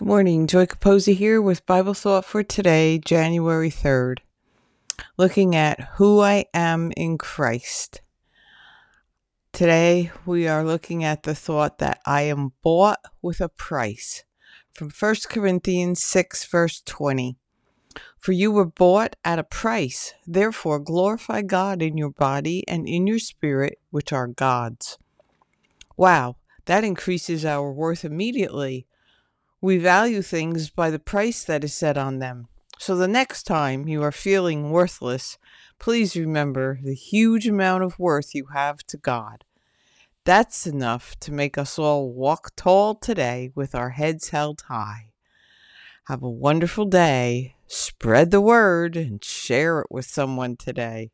Good morning, Joy Capozzi here with Bible Thought for today, January 3rd. Looking at who I am in Christ. Today we are looking at the thought that I am bought with a price. From 1 Corinthians 6 verse 20. For you were bought at a price, therefore glorify God in your body and in your spirit, which are God's. Wow, that increases our worth immediately. We value things by the price that is set on them. So the next time you are feeling worthless, please remember the huge amount of worth you have to God. That's enough to make us all walk tall today with our heads held high. Have a wonderful day. Spread the word and share it with someone today.